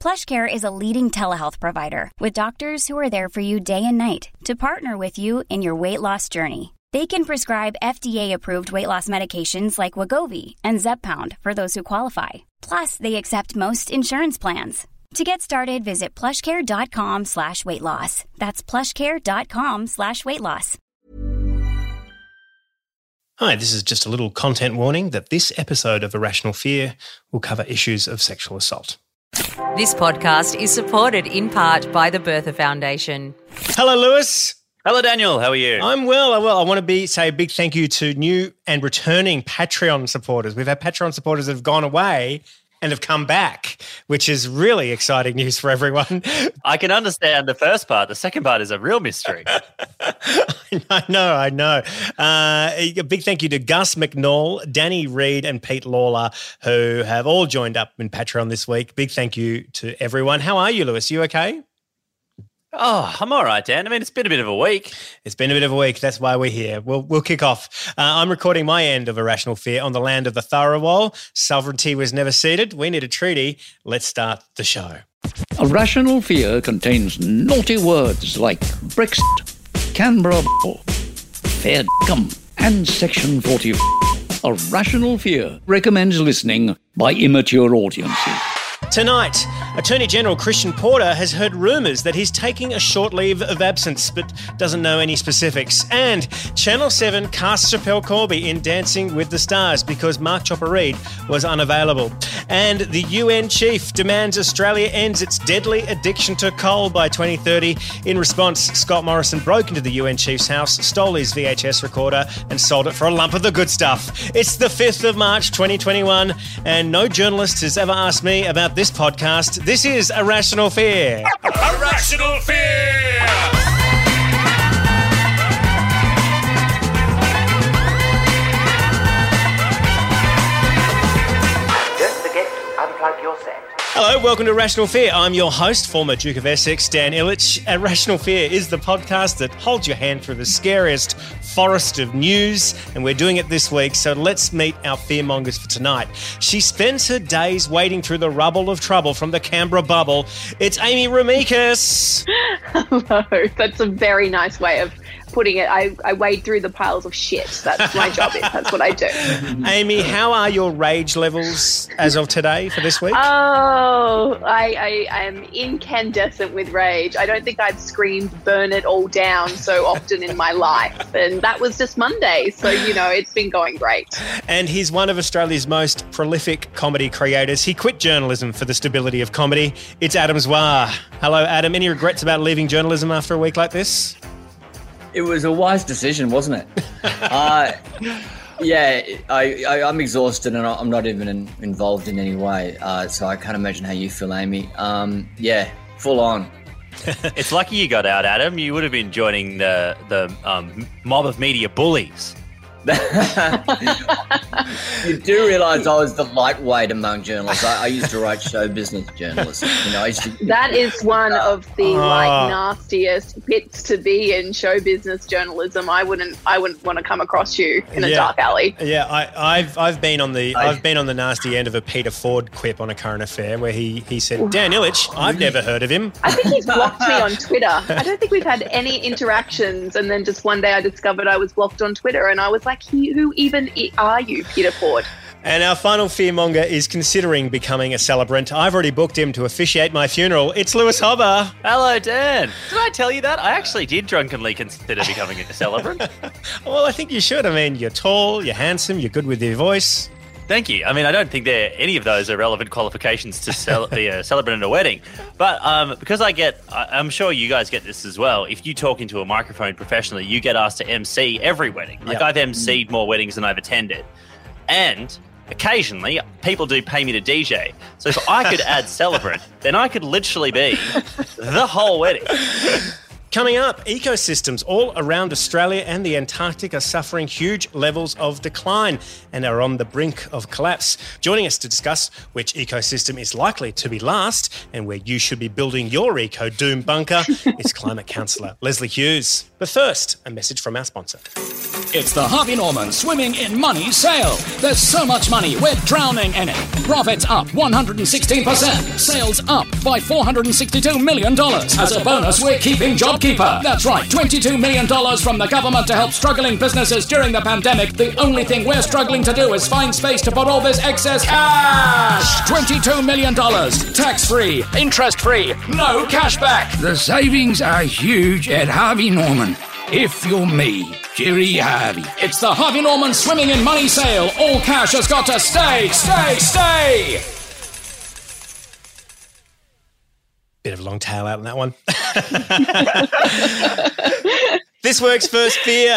PlushCare is a leading telehealth provider with doctors who are there for you day and night to partner with you in your weight loss journey. They can prescribe FDA-approved weight loss medications like Wegovy and Zepbound for those who qualify. Plus, they accept most insurance plans. To get started, visit plushcare.com/weightloss. That's plushcare.com/weightloss. Hi, this is just a little content warning that this episode of A Rational Fear will cover issues of sexual assault. This podcast is supported in part by the Bertha Foundation. Hello, Lewis. Hello, Daniel. How are you? I'm well. I want to say a big thank you to new and returning Patreon supporters. We've had Patreon supporters that have gone away and have come back, which is really exciting news for everyone. I can understand the first part. The second part is a real mystery. I know. A big thank you to Gus McNall, Danny Reed and Pete Lawler, who have all joined up in Patreon this week. Big thank you to everyone. How are you, Lewis? You okay? Oh, I'm all right, Dan. I mean, it's been a bit of a week. That's why we're here. We'll kick off. I'm recording my end of A Rational Fear on the land of the Tharawal. Sovereignty was never ceded. We need a treaty. Let's start the show. A Rational Fear contains naughty words like Brexit, Canberra, fair cum, and Section 40. A Rational Fear recommends listening by immature audiences. Tonight, Attorney General Christian Porter has heard rumours that he's taking a short leave of absence but doesn't know any specifics. And Channel 7 casts Schapelle Corby in Dancing With The Stars because Mark Chopper Reid was unavailable. And the UN chief demands Australia ends its deadly addiction to coal by 2030. In response, Scott Morrison broke into the UN chief's house, stole his VHS recorder and sold it for a lump of the good stuff. It's the 5th of March 2021 and no journalist has ever asked me about this podcast. This is A Rational Fear. A Rational Fear! Don't forget to unplug your set. Hello, welcome to Rational Fear. I'm your host, former Duke of Essex, Dan Ilic. And Rational Fear is the podcast that holds your hand through the scariest forest of news, and we're doing it this week, so let's meet our fearmongers for tonight. She spends her days wading through the rubble of trouble from the Canberra bubble. It's Amy Remeikis. Hello. That's a very nice way of putting it. I wade through the piles of shit. That's my job. That's what I do. Amy, how are your rage levels as of today for this week? Oh, I am incandescent with rage. I don't think I've screamed burn it all down so often in my life. And that was just Monday. So, you know, it's been going great. And he's one of Australia's most prolific comedy creators. He quit journalism for the stability of comedy. It's Adam Zwar. Hello, Adam. Any regrets about leaving journalism after a week like this? It was a wise decision, wasn't it? I'm exhausted and I'm not even involved in any way. So I can't imagine how you feel, Amy. Full on. It's lucky you got out, Adam. You would have been joining the mob of media bullies. You do realise I was the lightweight among journalists. I used to write show business journalism. You know, that is one of the nastiest bits to be in show business journalism. I wouldn't want to come across you in a dark alley. Yeah, I've been on the nasty end of a Peter Ford quip on A Current Affair where he said, Dan Illich, I've never heard of him. I think he's blocked me on Twitter. I don't think we've had any interactions, and then just one day I discovered I was blocked on Twitter and I was like, who even are you, Peter Ford? And our final fearmonger is considering becoming a celebrant. I've already booked him to officiate my funeral. It's Lewis Hobba. Hello, Dan. Did I tell you that? I actually did drunkenly consider becoming a celebrant. Well, I think you should. I mean, you're tall, you're handsome, you're good with your voice. Thank you. I mean, I don't think any of those are relevant qualifications to be a celebrant at a wedding. But because I'm sure you guys get this as well, if you talk into a microphone professionally, you get asked to MC every wedding. Like, yep. I've MC'd more weddings than I've attended. And occasionally, people do pay me to DJ. So if I could add celebrant, then I could literally be the whole wedding. Coming up, ecosystems all around Australia and the Antarctic are suffering huge levels of decline and are on the brink of collapse. Joining us to discuss which ecosystem is likely to be last and where you should be building your eco-doom bunker is Climate Councillor Leslie Hughes. But first, a message from our sponsor. It's the Harvey Norman Swimming in Money sale. There's so much money, we're drowning in it. Profits up 116%. Sales up by $462 million. As a bonus, we're keeping JobKeeper. That's right, $22 million from the government to help struggling businesses during the pandemic. The only thing we're struggling to do is find space to put all this excess cash. $22 million. Tax-free, interest-free, no cash back. The savings are huge at Harvey Norman. If you're me, Gerry Harvey. It's the Harvey Norman Swimming in Money sale. All cash has got to stay. Bit of a long tail out on that one. This work's first fear.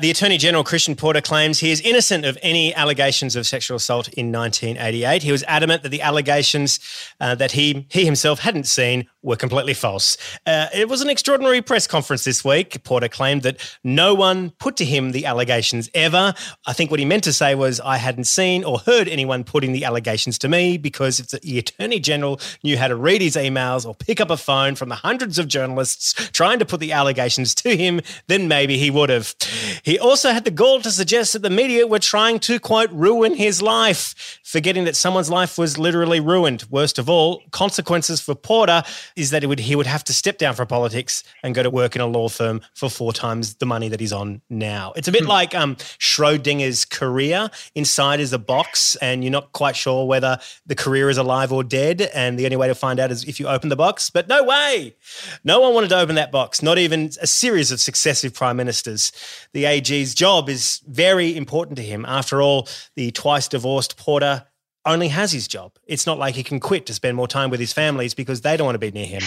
The Attorney General, Christian Porter, claims he is innocent of any allegations of sexual assault in 1988. He was adamant that the allegations that he himself hadn't seen were completely false. It was an extraordinary press conference this week. Porter claimed that no one put to him the allegations ever. I think what he meant to say was, I hadn't seen or heard anyone putting the allegations to me, because if the Attorney General knew how to read his emails or pick up a phone from the hundreds of journalists trying to put the allegations to him, then maybe he would have. He also had the gall to suggest that the media were trying to, quote, ruin his life, forgetting that someone's life was literally ruined. Worst of all, consequences for Porter is that he would have to step down from politics and go to work in a law firm for 4 times the money that he's on now. It's a bit like Schrodinger's career. Inside is a box and you're not quite sure whether the career is alive or dead, and the only way to find out is if you open the box. But no way. No one wanted to open that box, not even a series of successive prime ministers. The AG's job is very important to him. After all, the twice-divorced Porter only has his job. It's not like he can quit to spend more time with his families because they don't want to be near him.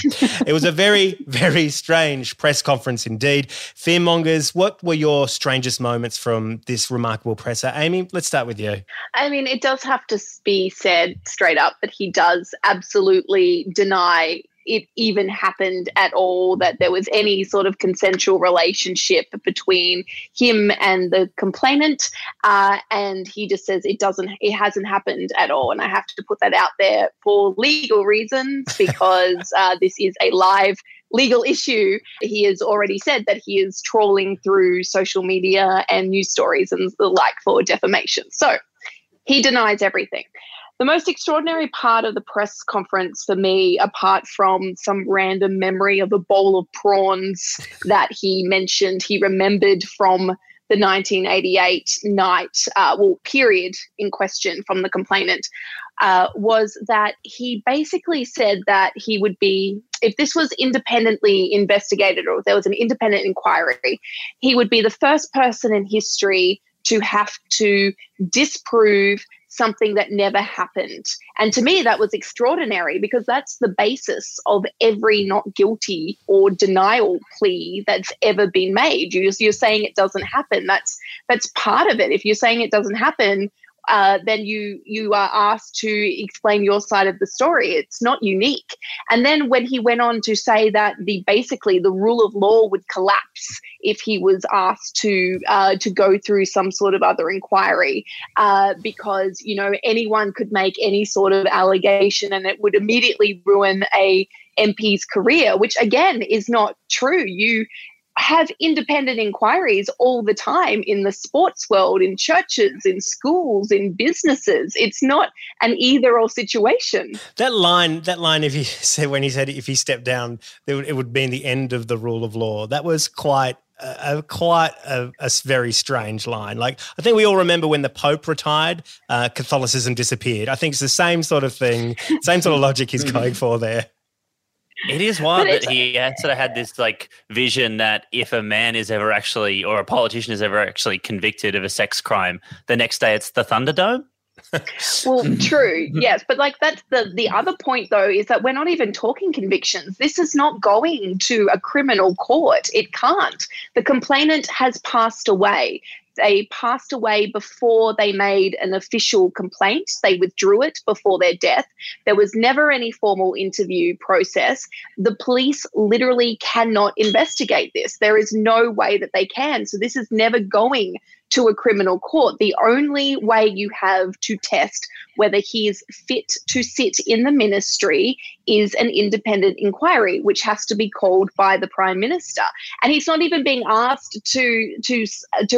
It was a very, very strange press conference indeed. Fearmongers, what were your strangest moments from this remarkable presser? Amy, let's start with you. I mean, it does have to be said straight up that he does absolutely deny it even happened at all, that there was any sort of consensual relationship between him and the complainant, and he just says it hasn't happened at all. And I have to put that out there for legal reasons, because this is a live legal issue. He has already said that he is trawling through social media and news stories and the like for defamation. So he denies everything. The most extraordinary part of the press conference for me, apart from some random memory of a bowl of prawns that he mentioned he remembered from the 1988 period in question from the complainant, was that he basically said that he would be, if this was independently investigated or if there was an independent inquiry, he would be the first person in history to have to disprove something that never happened. And to me, that was extraordinary, because that's the basis of every not guilty or denial plea that's ever been made. You're saying it doesn't happen. That's part of it. If you're saying it doesn't happen, then you are asked to explain your side of the story. It's not unique. And then when he went on to say that the rule of law would collapse if he was asked to go through some sort of other inquiry, because, you know, anyone could make any sort of allegation and it would immediately ruin a MP's career, which again is not true. You have independent inquiries all the time in the sports world, in churches, in schools, in businesses. It's not an either-or situation. That line, when he said if he stepped down, it would mean the end of the rule of law. That was quite quite a very strange line. Like, I think we all remember when the Pope retired, Catholicism disappeared. I think it's the same sort of thing, same sort of logic he's going for there. It is wild that he sort of had this like vision that if a man is ever actually, or a politician is ever actually convicted of a sex crime, the next day it's the Thunderdome. Well, true, yes. But like that's the other point though, is that we're not even talking convictions. This is not going to a criminal court. It can't. The complainant has passed away. They passed away before they made an official complaint. They withdrew it before their death. There was never any formal interview process. The police literally cannot investigate this. There is no way that they can. So this is never going to a criminal court. The only way you have to test whether he is fit to sit in the ministry is an independent inquiry, which has to be called by the Prime Minister. And he's not even being asked to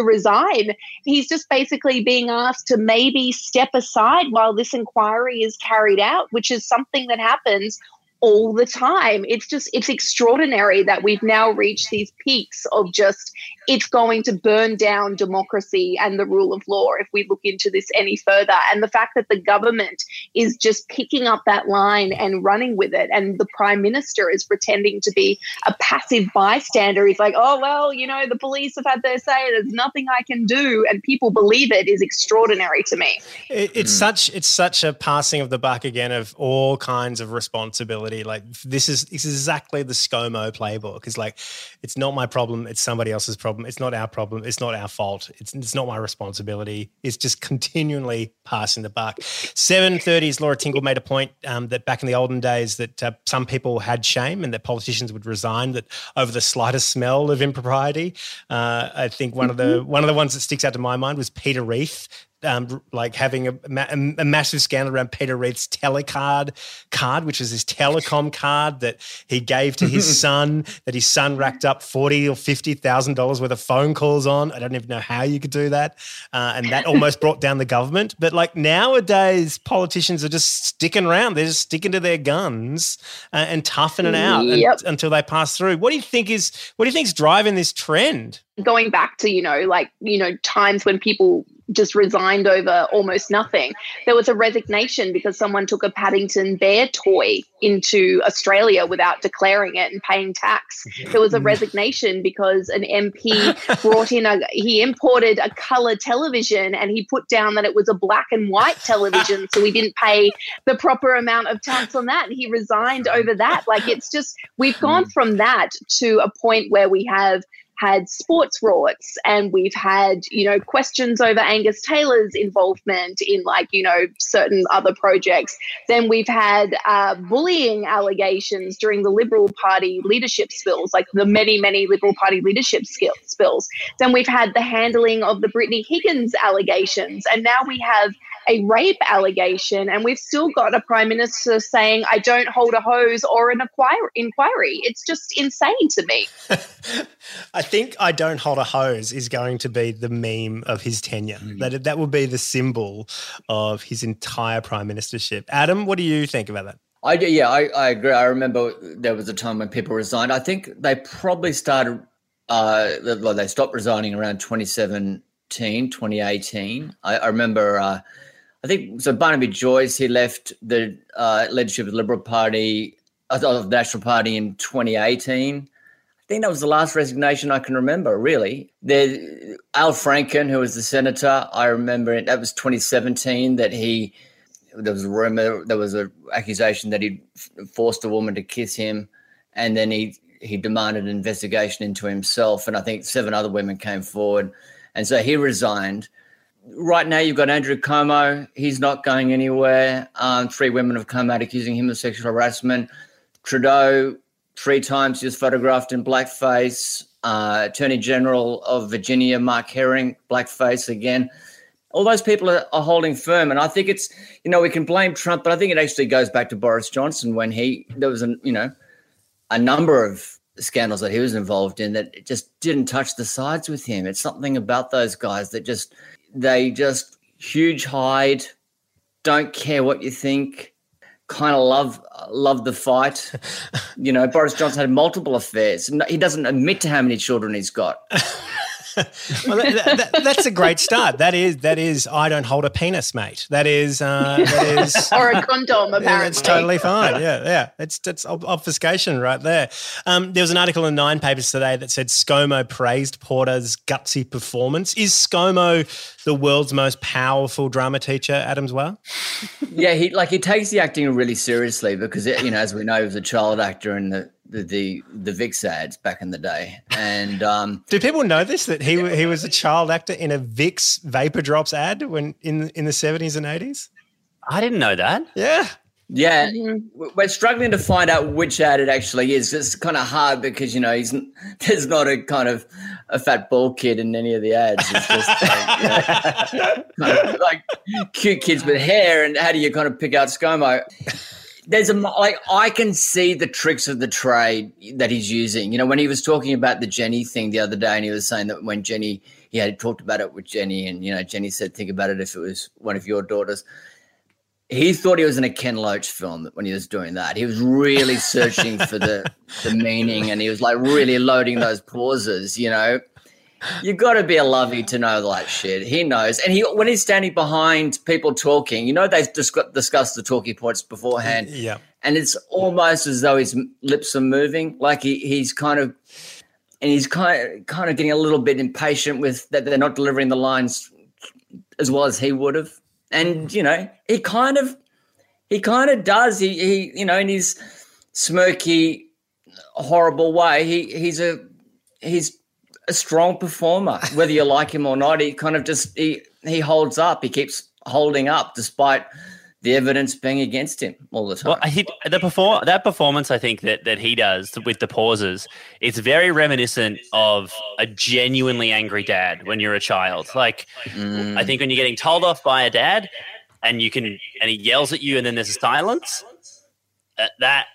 resign. He's just basically being asked to maybe step aside while this inquiry is carried out, which is something that happens all the time. It's extraordinary that we've now reached these peaks of just, it's going to burn down democracy and the rule of law if we look into this any further. And the fact that the government is just picking up that line and running with it, and the Prime Minister is pretending to be a passive bystander. He's like, oh, well, you know, the police have had their say, there's nothing I can do, and people believe it, is extraordinary to me. It's such a passing of the buck again of all kinds of responsibility. Like this is exactly the ScoMo playbook. It's like, it's not my problem. It's somebody else's problem. It's not our problem. It's not our fault. It's not my responsibility. It's just continually passing the buck. 7:30s, Laura Tingle made a point that back in the olden days that some people had shame and that politicians would resign that over the slightest smell of impropriety. I think one of the ones that sticks out to my mind was Peter Reith. Like having a massive scandal around Peter Reith's telecard card, which was his telecom card that he gave to his son, that his son racked up $40,000 or $50,000 worth of phone calls on. I don't even know how you could do that. And that almost brought down the government. But like nowadays, politicians are just sticking around. They're just sticking to their guns and toughening out until they pass through. What do you think is driving this trend? Going back to, times when people just resigned over almost nothing. There was a resignation because someone took a Paddington Bear toy into Australia without declaring it and paying tax. There was a resignation because an MP he imported a colour television and he put down that it was a black and white television, so he didn't pay the proper amount of tax on that. And he resigned over that. Like it's just, we've gone from that to a point where we have had sports riots and we've had, questions over Angus Taylor's involvement in certain other projects. Then we've had bullying allegations during the Liberal Party leadership spills, like the many, many Liberal Party leadership spills. Then we've had the handling of the Brittany Higgins allegations. And now we have a rape allegation, and we've still got a Prime Minister saying, I don't hold a hose or an inquiry. It's just insane to me. I think I don't hold a hose is going to be the meme of his tenure. That will be the symbol of his entire Prime Ministership. Adam, what do you think about that? I agree. I remember there was a time when people resigned. I think they probably started, they stopped resigning around 2017, 2018. I remember... I think so. Barnaby Joyce, he left the leadership of the Liberal Party, of the National Party in 2018. I think that was the last resignation I can remember. Really, Al Franken, who was the senator, I remember it. That was 2017. There was a rumor, there was an accusation that he forced a woman to kiss him, and then he demanded an investigation into himself. And I think 7 other women came forward, and so he resigned. Right now you've got Andrew Cuomo. He's not going anywhere. 3 women have come out accusing him of sexual harassment. Trudeau, 3 times he was photographed in blackface. Attorney General of Virginia, Mark Herring, blackface again. All those people are holding firm. And I think it's, we can blame Trump, but I think it actually goes back to Boris Johnson when there was a number of scandals that he was involved in that just didn't touch the sides with him. It's something about those guys that just... They just huge hide, don't care what you think. kind of love the fight. You know, Boris Johnson had multiple affairs. He doesn't admit to how many children he's got. Well, that's a great start. That is. I don't hold a penis, mate. That is or a condom. Apparently, it's totally fine. Yeah. It's obfuscation right there. There was an article in Nine Papers today that said ScoMo praised Porter's gutsy performance. Is ScoMo the world's most powerful drama teacher, Adam Zwar? Yeah, he takes the acting really seriously because as we know, he was a child actor in the Vicks ads back in the day, and do people know this, that he was a child actor in a Vicks Vapor Drops ad when in the 70s and 80s? I didn't know that. Yeah, we're struggling to find out which ad it actually is. It's kind of hard because there's not a kind of a fat bald kid in any of the ads. It's just like cute kids with hair, and how do you kind of pick out ScoMo? I can see the tricks of the trade that he's using. When he was talking about the Jenny thing the other day, and he was saying that when Jenny, he had talked about it with Jenny, and Jenny said, "Think about it if it was one of your daughters." He thought he was in a Ken Loach film when he was doing that. He was really searching for the meaning, and he was like really loading those pauses. You've got to be a lovey to know that shit. He knows. And when he's standing behind people talking, they've discussed the talking points beforehand. Yeah. And it's almost as though his lips are moving, like he's kind of getting a little bit impatient with that they're not delivering the lines as well as he would have. And, he kind of does. He in his smirky, horrible way, he's a strong performer, whether you like him or not. He kind of just he holds up. He keeps holding up despite the evidence being against him all the time. Well, that performance, I think that he does with the pauses, it's very reminiscent of a genuinely angry dad when you're a child. Like, I think when you're getting told off by a dad, and he yells at you, and then there's a silence, that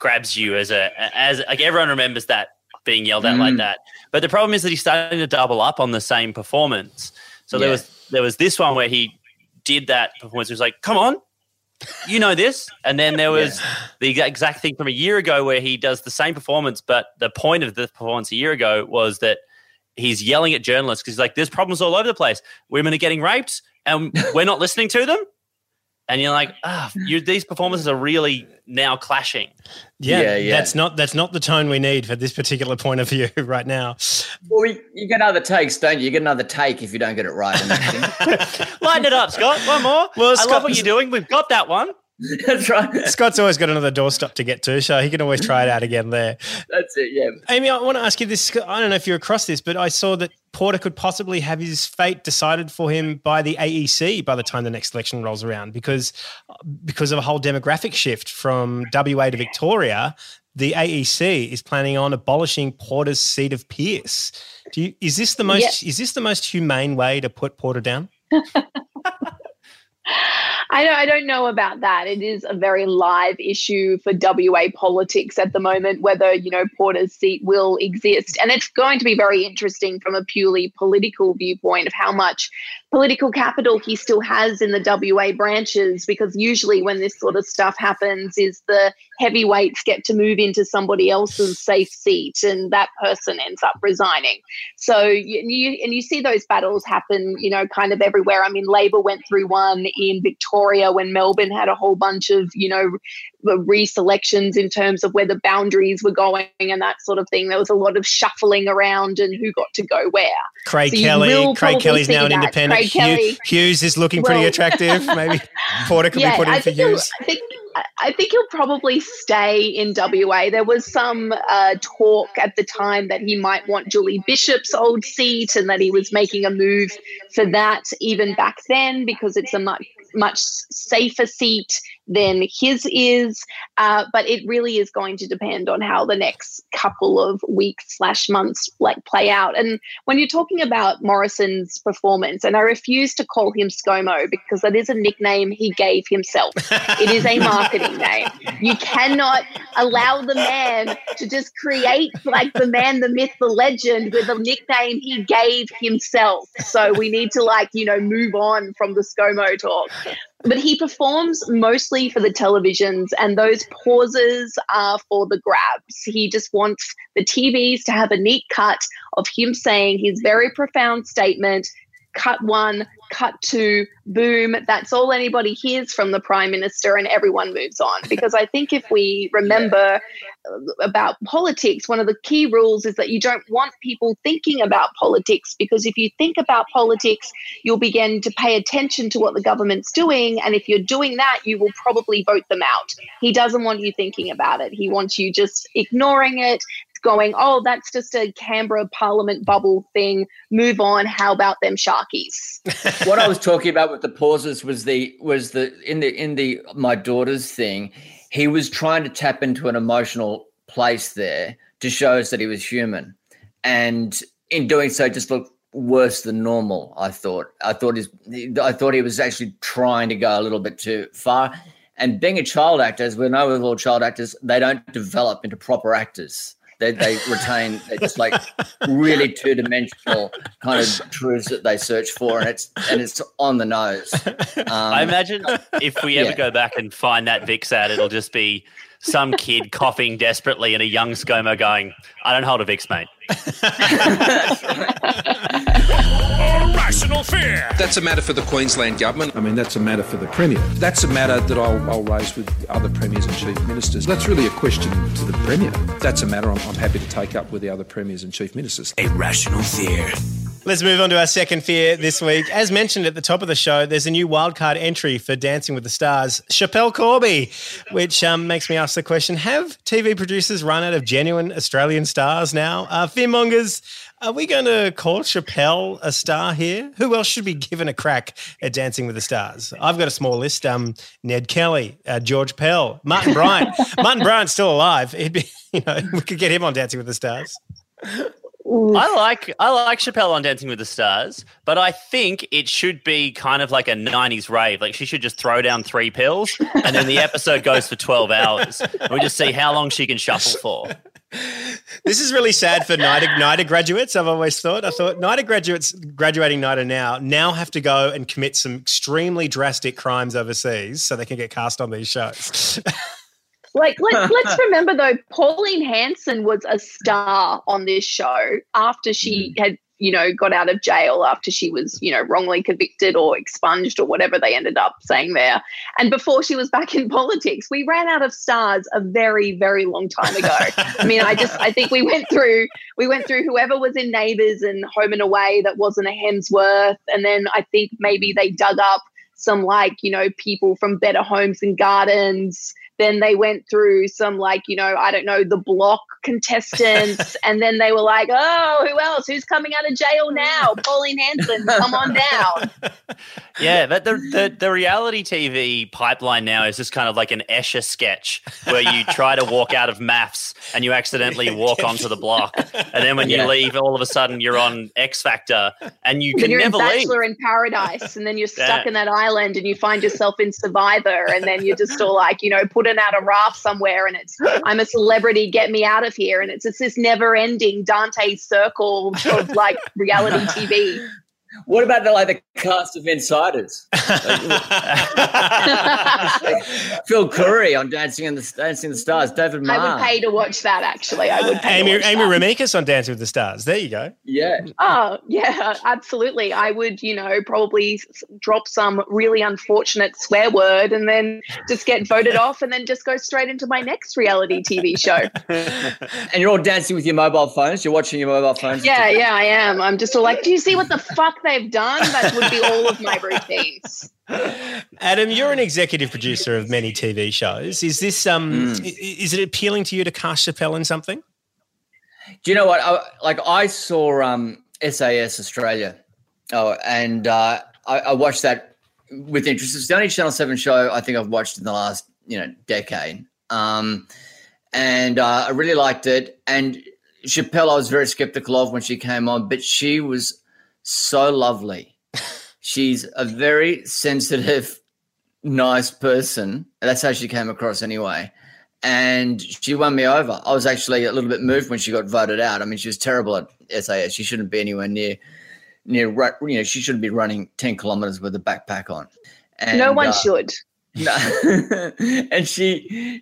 grabs you as everyone remembers that. Being yelled at like that. But the problem is that he's starting to double up on the same performance. So there was this one where he did that performance. He was like, "Come on, this." And then there was the exact thing from a year ago where he does the same performance, but the point of the performance a year ago was that he's yelling at journalists because he's like, "There's problems all over the place. Women are getting raped and we're not listening to them." And you're like, these performances are really now clashing. Yeah. That's not the tone we need for this particular point of view right now. Well, you get other takes, don't you? You get another take if you don't get it right. Lighten it up, Scott. One more. Well, I love what you're doing. We've got that one. That's right. Scott's always got another doorstop to get to, so he can always try it out again there. That's it, yeah. Amy, I want to ask you this. I don't know if you're across this, but I saw that Porter could possibly have his fate decided for him by the AEC by the time the next election rolls around because of a whole demographic shift from WA to Victoria. The AEC is planning on abolishing Porter's seat of Pearce. Is this the most humane way to put Porter down? I don't know about that. It is a very live issue for WA politics at the moment, whether, Porter's seat will exist. And it's going to be very interesting from a purely political viewpoint of how much political capital he still has in the WA branches, because usually when this sort of stuff happens is the heavyweights get to move into somebody else's safe seat and that person ends up resigning. So you see those battles happen, kind of everywhere. I mean, Labor went through one in Victoria when Melbourne had a whole bunch of, reselections in terms of where the boundaries were going and that sort of thing. There was a lot of shuffling around and who got to go where. Craig Kelly's now an independent. Hughes is looking pretty attractive. Maybe Porter could be put in for Hughes. I think he'll probably stay in WA. There was some talk at the time that he might want Julie Bishop's old seat and that he was making a move for that even back then because it's a much safer seat than his is. But it really is going to depend on how the next couple of weeks /months play out. And when you're talking about Morrison's performance, and I refuse to call him ScoMo because that is a nickname he gave himself. It is a marketing name. You cannot allow the man to just create the man, the myth, the legend with a nickname he gave himself. So we need to move on from the ScoMo talk. But he performs mostly for the televisions, and those pauses are for the grabs. He just wants the TVs to have a neat cut of him saying his very profound statement, cut one, cut two, boom. That's all anybody hears from the Prime Minister, and everyone moves on. Because I think if we remember about politics, one of the key rules is that you don't want people thinking about politics, because if you think about politics, you'll begin to pay attention to what the government's doing. And if you're doing that, you will probably vote them out. He doesn't want you thinking about it. He wants you just ignoring it, going, oh, that's just a Canberra Parliament bubble thing. Move on. How about them Sharkies? What I was talking about with the pauses was the my daughter's thing. He was trying to tap into an emotional place there to show us that he was human, and in doing so, just looked worse than normal. I thought he was actually trying to go a little bit too far. And being a child actor, as we know with all child actors, they don't develop into proper actors. They retain, they're just like really two-dimensional kind of truths that they search for, and it's on the nose. I imagine if we ever go back and find that Vicks ad, it'll just be some kid coughing desperately and a young ScoMo going, I don't hold a Vicks, mate. A rational fear. That's a matter for the Queensland Government. I mean, that's a matter for the Premier. That's a matter that I'll raise with other Premiers and Chief Ministers. That's really a question to the Premier. That's a matter I'm happy to take up with the other Premiers and Chief Ministers. A rational fear. Let's move on to our second fear this week. As mentioned at the top of the show, there's a new wildcard entry for Dancing with the Stars, Schapelle Corby, which makes me ask the question, have TV producers run out of genuine Australian stars now? Fearmongers, are we going to call Schapelle a star here? Who else should be given a crack at Dancing with the Stars? I've got a small list. Ned Kelly, George Pell, Martin Bryant. Martin Bryant's still alive. He'd be, we could get him on Dancing with the Stars. Ooh. I like Schapelle on Dancing with the Stars, but I think it should be kind of like a 90s rave. Like, she should just throw down 3 pills and then the episode goes for 12 hours. And we just see how long she can shuffle for. This is really sad for NIDA graduates, I've always thought. I thought NIDA graduates graduating NIDA now have to go and commit some extremely drastic crimes overseas so they can get cast on these shows. Like, let's remember, though, Pauline Hanson was a star on this show after she had, got out of jail, after she was, wrongly convicted or expunged or whatever they ended up saying there. And before she was back in politics, we ran out of stars a very, very long time ago. I mean, I think we went through whoever was in Neighbours and Home and Away that wasn't a Hemsworth. And then I think maybe they dug up some people from Better Homes and Gardens. Then they went through some The Block contestants. And then they were like, oh, who else? Who's coming out of jail now? Pauline Hanson, come on down. Yeah, but the reality TV pipeline now is just kind of like an Escher sketch where you try to walk out of maths and you accidentally walk onto The Block. And then when you leave, all of a sudden you're on X Factor and you're never leave. You're in Bachelor in Paradise, and then you're stuck in that island and you find yourself in Survivor, and then you're just all like, put out a raft somewhere, and it's I'm a celebrity, get me out of here, and it's this never-ending Dante circle of reality TV. What about the cast of Insiders? Phil Curry on Dancing with the Stars, David Maher. I would pay to watch that, actually. I would pay Amy Remeikis on Dancing with the Stars. There you go. Yeah. Oh, yeah, absolutely. I would, probably drop some really unfortunate swear word and then just get voted off and then just go straight into my next reality TV show. And you're all dancing with your mobile phones? You're watching your mobile phones? Yeah, yeah, I am. I'm just all like, do you see what the fuck they've done? That would be all of my routines. Adam, you're an executive producer of many TV shows. Is this is it appealing to you to cast Schapelle in something? Do you know what? I saw SAS Australia. I watched that with interest. It's the only Channel 7 show I think I've watched in the last decade. I really liked it. And Schapelle, I was very skeptical of when she came on, but she was so lovely. She's a very sensitive, nice person. That's how she came across anyway. And she won me over. I was actually a little bit moved when she got voted out. I mean, she was terrible at SAS. She shouldn't be anywhere near she shouldn't be running 10 kilometres with a backpack on. And, no one should. No. And she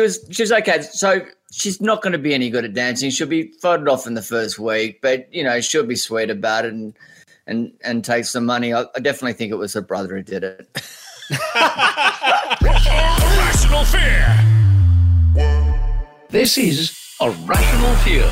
was okay. So she's not going to be any good at dancing. She'll be voted off in the first week, but, you know, she'll be sweet about it and take some money. I definitely think it was her brother who did it. A Rational Fear. This is A Rational Fear.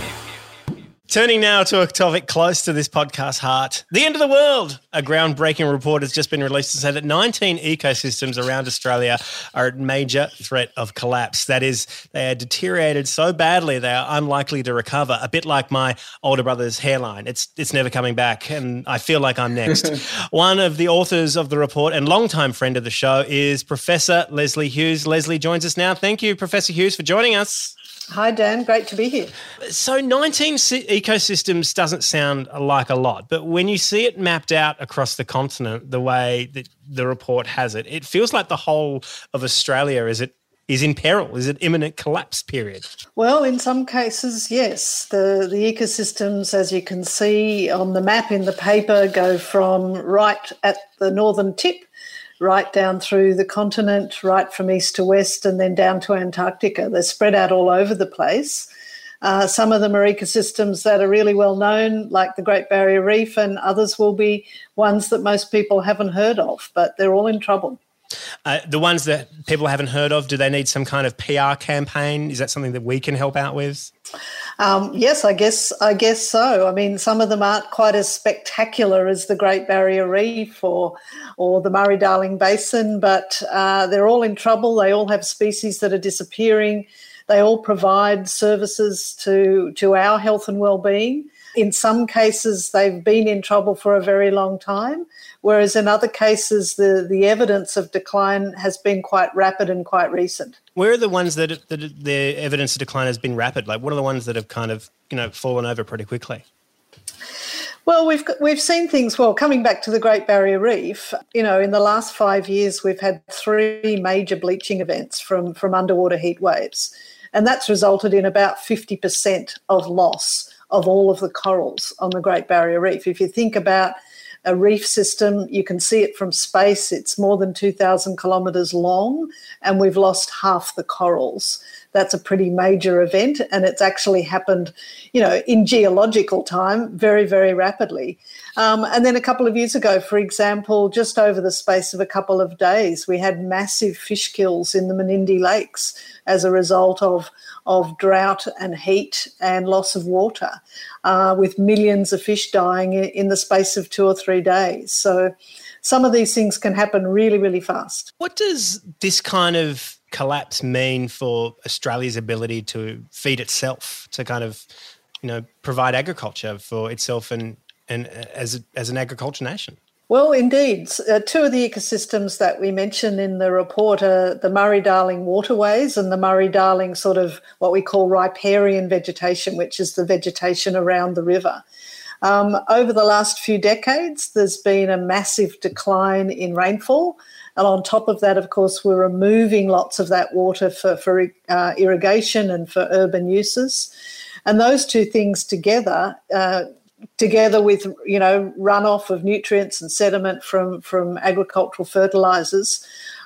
Turning now to a topic close to this podcast's heart, the end of the world. A groundbreaking report has just been released to say that 19 ecosystems around Australia are at major threat of collapse. That is, they are deteriorated so badly they are unlikely to recover, a bit like my older brother's hairline. It's never coming back, and I feel like I'm next. One of the authors of the report and longtime friend of the show is Professor Leslie Hughes. Leslie joins us now. Thank you, Professor Hughes, for joining us. Hi, Dan. Great to be here. So 19 ecosystems doesn't sound like a lot, but when you see it mapped out across the continent the way that the report has it, it feels like the whole of Australia is in peril, is it imminent collapse period? Well, in some cases, yes. The ecosystems, as you can see on the map in the paper, go from right at the northern tip right down through the continent, right from east to west, and then down to Antarctica. They're spread out all over the place. Some of them are ecosystems that are really well known, like the Great Barrier Reef, and others will be ones that most people haven't heard of, but they're all in trouble. The ones that people haven't heard of, do they need some kind of PR campaign? Is that something that we can help out with? Yes, I guess so. I mean, some of them aren't quite as spectacular as the Great Barrier Reef or the Murray-Darling Basin, but they're all in trouble. They all have species that are disappearing. They all provide services to our health and well-being. In some cases, they've been in trouble for a very long time, whereas in other cases, the evidence of decline has been quite rapid and quite recent. Where are the ones that the evidence of decline has been rapid? Like, what are the ones that have kind of, you know, fallen over pretty quickly? Well, we've seen things, well, coming back to the Great Barrier Reef, you know, in the last 5 years, we've had 3 major bleaching events from underwater heat waves, and that's resulted in about 50% of loss of all of the corals on the Great Barrier Reef. If you think about a reef system, you can see it from space. It's more than 2,000 kilometres long, and we've lost half the corals. That's a pretty major event, and it's actually happened, you know, in geological time very, very rapidly. And then a couple of years ago, for example, just over the space of a couple of days, we had massive fish kills in the Menindee Lakes as a result of drought and heat and loss of water, with millions of fish dying in the space of 2 or 3 days. So some of these things can happen really, really fast. What does this kind of collapse mean for Australia's ability to feed itself, to kind of, you know, provide agriculture for itself and as an agriculture nation? Well, indeed. 2 of the ecosystems that we mention in the report are the Murray-Darling waterways and the Murray-Darling sort of what we call riparian vegetation, which is the vegetation around the river. Over the last few decades, there's been a massive decline in rainfall. And on top of that, of course, we're removing lots of that water for irrigation and for urban uses. And those 2 things together with, you know, runoff of nutrients and sediment from agricultural fertilisers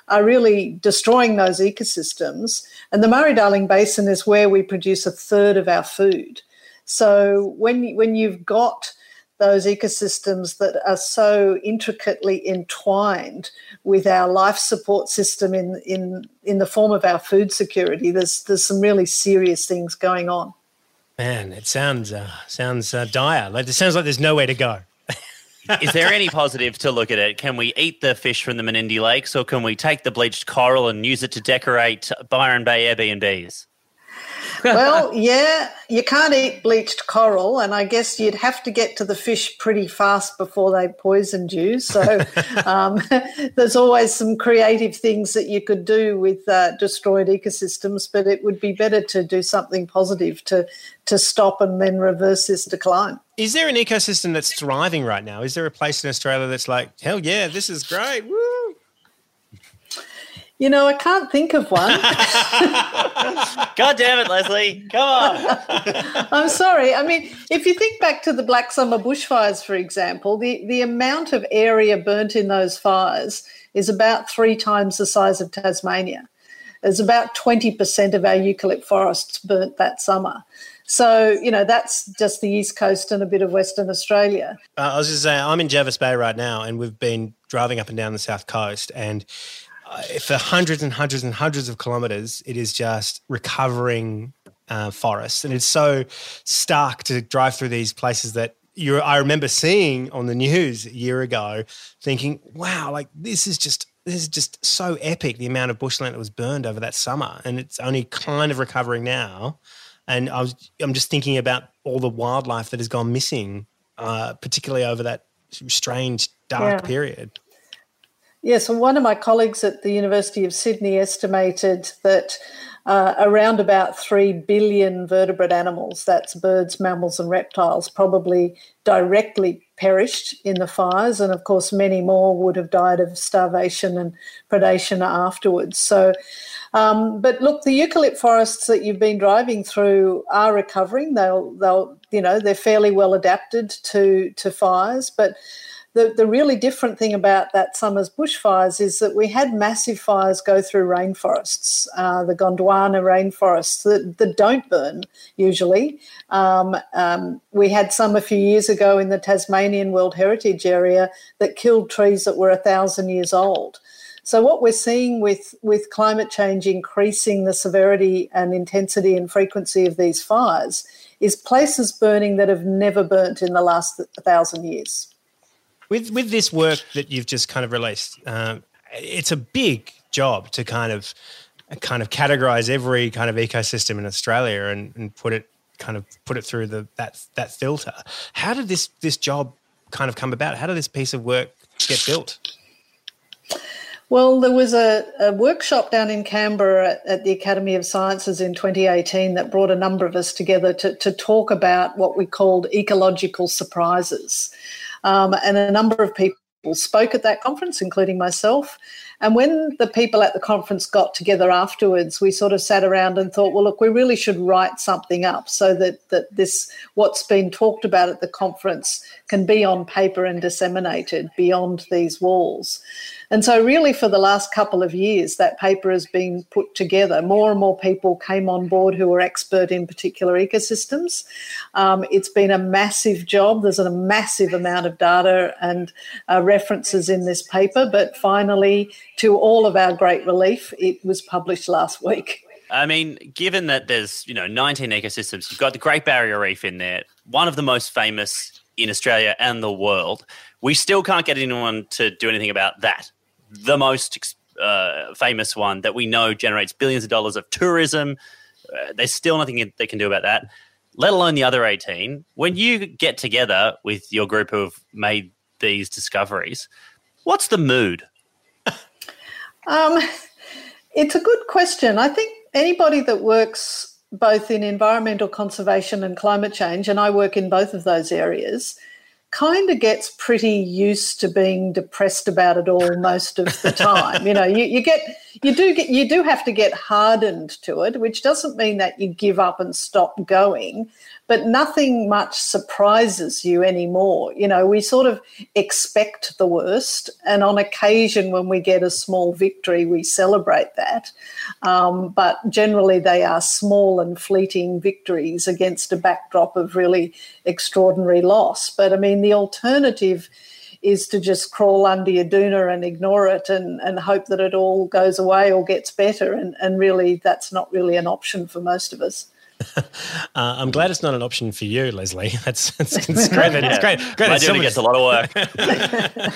are really destroying those ecosystems. And the Murray-Darling Basin is where we produce a third of our food. So when you've got those ecosystems that are so intricately entwined with our life support system in the form of our food security, there's some really serious things going on. Man, it sounds dire. Like, it sounds like there's nowhere to go. Is there any positive to look at it? Can we eat the fish from the Menindee Lakes, or can we take the bleached coral and use it to decorate Byron Bay Airbnbs? Well, yeah, you can't eat bleached coral, and I guess you'd have to get to the fish pretty fast before they poisoned you. So there's always some creative things that you could do with destroyed ecosystems, but it would be better to do something positive to stop and then reverse this decline. Is there an ecosystem that's thriving right now? Is there a place in Australia that's like, hell yeah, this is great, woo? You know, I can't think of one. God damn it, Leslie. Come on. I'm sorry. I mean, if you think back to the Black Summer bushfires, for example, the amount of area burnt in those fires is about 3 times the size of Tasmania. There's about 20% of our eucalypt forests burnt that summer. So, you know, that's just the East Coast and a bit of Western Australia. I was just saying, I'm in Jervis Bay right now and we've been driving up and down the south coast, and for hundreds and hundreds and hundreds of kilometres, it is just recovering forests. And it's so stark to drive through these places that I remember seeing on the news a year ago, thinking, wow, like this is just so epic, the amount of bushland that was burned over that summer. And it's only kind of recovering now. And I'm just thinking about all the wildlife that has gone missing, particularly over that strange, dark period. Yes, and one of my colleagues at the University of Sydney estimated that around about 3 billion vertebrate animals, that's birds, mammals and reptiles, probably directly perished in the fires, and, of course, many more would have died of starvation and predation afterwards. So, but, look, the eucalypt forests that you've been driving through are recovering. They'll you know, they're fairly well adapted to fires, but The really different thing about that summer's bushfires is that we had massive fires go through rainforests, the Gondwana rainforests that don't burn usually. We had some a few years ago in the Tasmanian World Heritage Area that killed trees that were 1,000 years old. So what we're seeing with climate change increasing the severity and intensity and frequency of these fires is places burning that have never burnt in the last 1,000 years. With this work that you've just kind of released, it's a big job to kind of categorise every kind of ecosystem in Australia and put it through that filter. How did this job kind of come about? How did this piece of work get built? Well, there was a workshop down in Canberra at the Academy of Sciences in 2018 that brought a number of us together to talk about what we called ecological surprises. And a number of people spoke at that conference, including myself. And when the people at the conference got together afterwards, we sort of sat around and thought, well, look, we really should write something up so that this, what's been talked about at the conference, can be on paper and disseminated beyond these walls. And so really for the last couple of years, that paper has been put together. More and more people came on board who were expert in particular ecosystems. It's been a massive job. There's a massive amount of data and references in this paper. But finally, to all of our great relief, it was published last week. I mean, given that there's, 19 ecosystems, you've got the Great Barrier Reef in there, one of the most famous in Australia and the world, we still can't get anyone to do anything about that. The most famous one that we know generates billions of dollars of tourism. There's still nothing they can do about that, let alone the other 18. When you get together with your group who have made these discoveries, what's the mood? It's a good question. I think anybody that works both in environmental conservation and climate change, and I work in both of those areas, kind of gets pretty used to being depressed about it all most of the time. You do have to get hardened to it, which doesn't mean that you give up and stop going, but nothing much surprises you anymore. You know, we sort of expect the worst, and on occasion when we get a small victory, we celebrate that. But generally they are small and fleeting victories against a backdrop of really extraordinary loss. But, I mean, the alternative is to just crawl under your doona and ignore it and hope that it all goes away or gets better, and really that's not really an option for most of us. I'm glad it's not an option for you, Leslie. That's great. It's great. My doona gets a lot of work.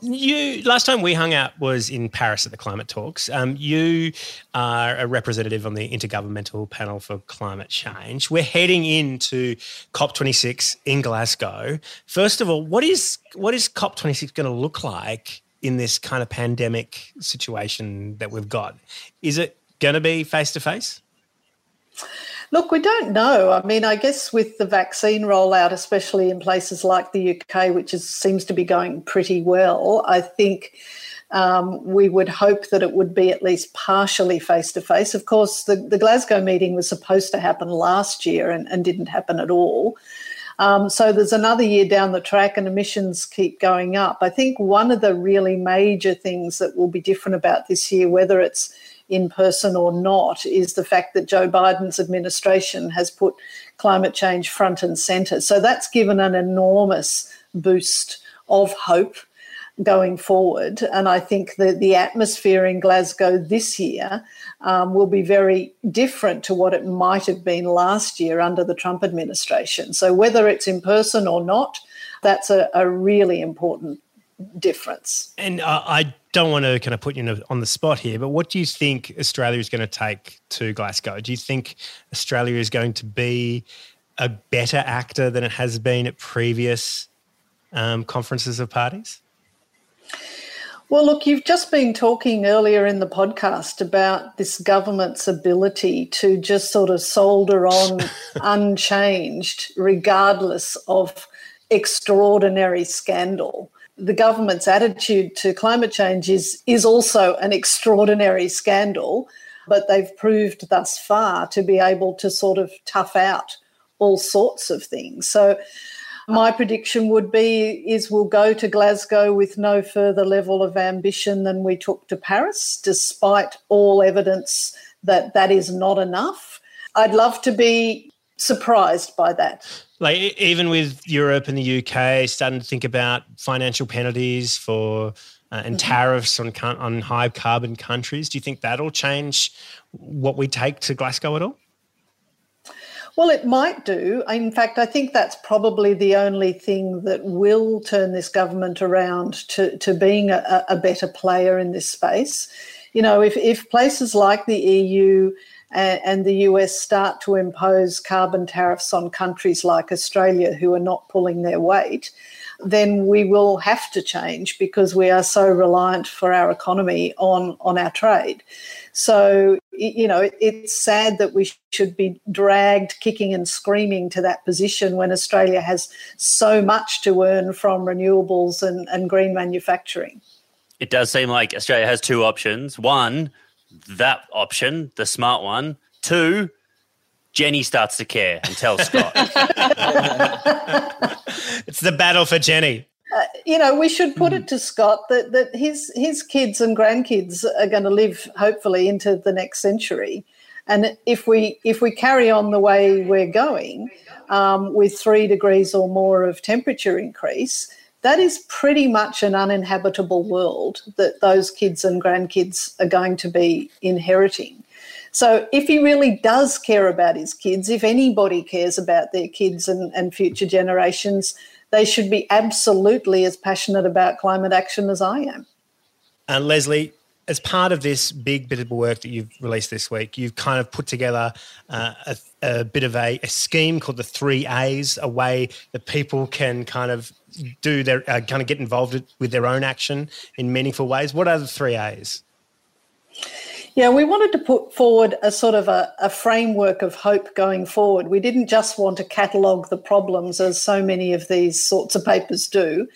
You last time we hung out was in Paris at the climate talks. You are a representative on the Intergovernmental Panel for Climate Change. We're heading into COP26 in Glasgow. First of all, what is COP26 going to look like in this kind of pandemic situation that we've got? Is it going to be face to face? Look, we don't know. I mean, I guess with the vaccine rollout, especially in places like the UK, which seems to be going pretty well, I think we would hope that it would be at least partially face-to-face. Of course, the Glasgow meeting was supposed to happen last year and didn't happen at all. So there's another year down the track and emissions keep going up. I think one of the really major things that will be different about this year, whether it's in person or not, is the fact that Joe Biden's administration has put climate change front and centre. So that's given an enormous boost of hope going forward. And I think that the atmosphere in Glasgow this year will be very different to what it might have been last year under the Trump administration. So whether it's in person or not, that's a really important difference. And I don't want to kind of put you on the spot here, but what do you think Australia is going to take to Glasgow? Do you think Australia is going to be a better actor than it has been at previous conferences of parties? Well, look, you've just been talking earlier in the podcast about this government's ability to just sort of solder on unchanged, regardless of extraordinary scandal. The government's attitude to climate change is also an extraordinary scandal, but they've proved thus far to be able to sort of tough out all sorts of things. So my prediction would be is we'll go to Glasgow with no further level of ambition than we took to Paris, despite all evidence that that is not enough. I'd love to be surprised by that. Like even with Europe and the UK starting to think about financial penalties for and tariffs on high carbon countries, do you think that'll change what we take to Glasgow at all? Well, it might do. In fact, I think that's probably the only thing that will turn this government around to being a better player in this space. You know, if places like the EU and the US start to impose carbon tariffs on countries like Australia who are not pulling their weight, then we will have to change because we are so reliant for our economy on our trade. So, you know, it's sad that we should be dragged kicking and screaming to that position when Australia has so much to earn from renewables and green manufacturing. It does seem like Australia has two options. One, that option, the smart one. Two, Jenny starts to care and tells Scott. It's the battle for Jenny. You know, we should put it to Scott that his kids and grandkids are going to live, hopefully, into the next century. And if we carry on the way we're going with 3 degrees or more of temperature increase, that is pretty much an uninhabitable world that those kids and grandkids are going to be inheriting. So if he really does care about his kids, if anybody cares about their kids and future generations, they should be absolutely as passionate about climate action as I am. And Leslie, as part of this big bit of work that you've released this week, you've kind of put together a bit of a scheme called the 3 A's, a way that people can kind of do their kind of get involved with their own action in meaningful ways. What are the 3 A's? Yeah, we wanted to put forward a sort of a framework of hope going forward. We didn't just want to catalogue the problems as so many of these sorts of papers do.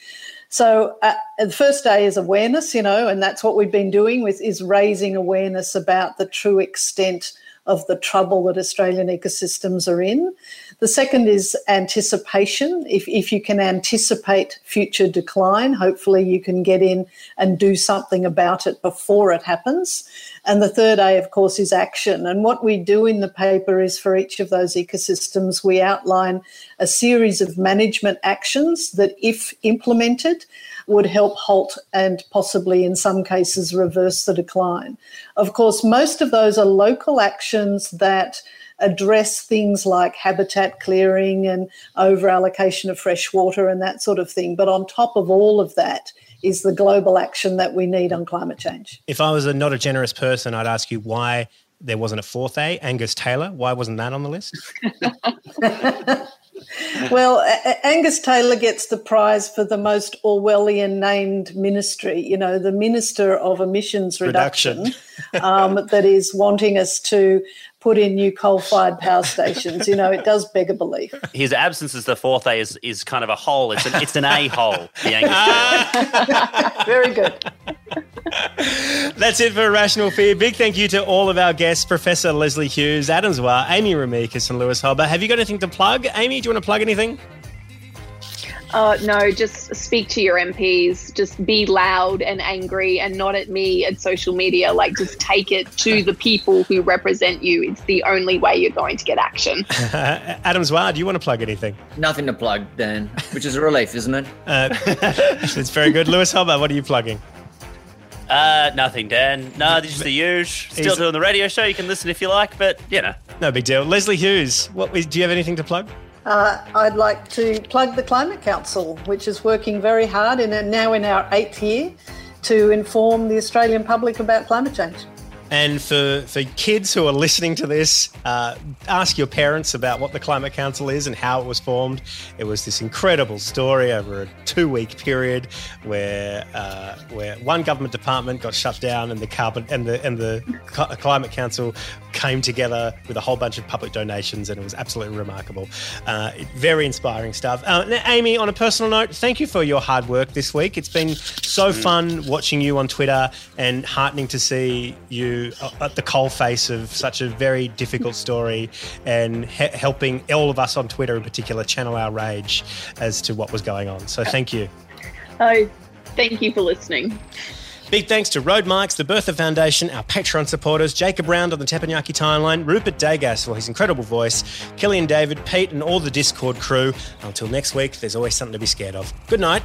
So the first A is awareness, you know, and that's what we've been doing is raising awareness about the true extent of the trouble that Australian ecosystems are in. The second is anticipation. If you can anticipate future decline, hopefully you can get in and do something about it before it happens. And the third A, of course, is action. And what we do in the paper is for each of those ecosystems, we outline a series of management actions that, if implemented, would help halt and possibly in some cases reverse the decline. Of course, most of those are local actions that address things like habitat clearing and over-allocation of fresh water and that sort of thing. But on top of all of that is the global action that we need on climate change. If I was not a generous person, I'd ask you why there wasn't a 4th A, Angus Taylor. Why wasn't that on the list? Well, Angus Taylor gets the prize for the most Orwellian named ministry, you know, the Minister of Emissions Reduction. That is wanting us to put in new coal-fired power stations. You know, it does beg a belief. His absence as the fourth A is kind of a hole. It's an A-hole, the Angus Taylor. Very good. That's it for Rational Fear. Big thank you to all of our guests, Professor Leslie Hughes, Adam Zwar, Amy Remeikis and Lewis Hobba. Have you got anything to plug? Amy, do you want to plug anything? No, just speak to your MPs. Just be loud and angry and not at me and social media. Like, just take it to the people who represent you. It's the only way you're going to get action. Adam Zwar, do you want to plug anything? Nothing to plug, Dan, which is a relief, isn't it? It's very good. Lewis Hobba, what are you plugging? Nothing, Dan. No, this is the huge. Still doing the radio show. You can listen if you like, but, you know. No big deal. Leslie Hughes, do you have anything to plug? I'd like to plug the Climate Council, which is working very hard now in our 8th year to inform the Australian public about climate change. And for kids who are listening to this, ask your parents about what the Climate Council is and how it was formed. It was this incredible story over a 2-week period where one government department got shut down and the Climate Council came together with a whole bunch of public donations, and it was absolutely remarkable. Very inspiring stuff. Amy, on a personal note, thank you for your hard work this week. It's been so fun watching you on Twitter and heartening to see you at the coalface of such a very difficult story and helping all of us on Twitter in particular channel our rage as to what was going on. So thank you. Oh, thank you for listening. Big thanks to Road Mikes, the Bertha Foundation, our Patreon supporters, Jacob Round on the Tapanyaki Timeline, Rupert Dagas for his incredible voice, Killian David, Pete and all the Discord crew. Until next week, there's always something to be scared of. Good night.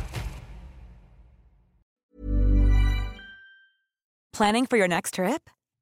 Planning for your next trip?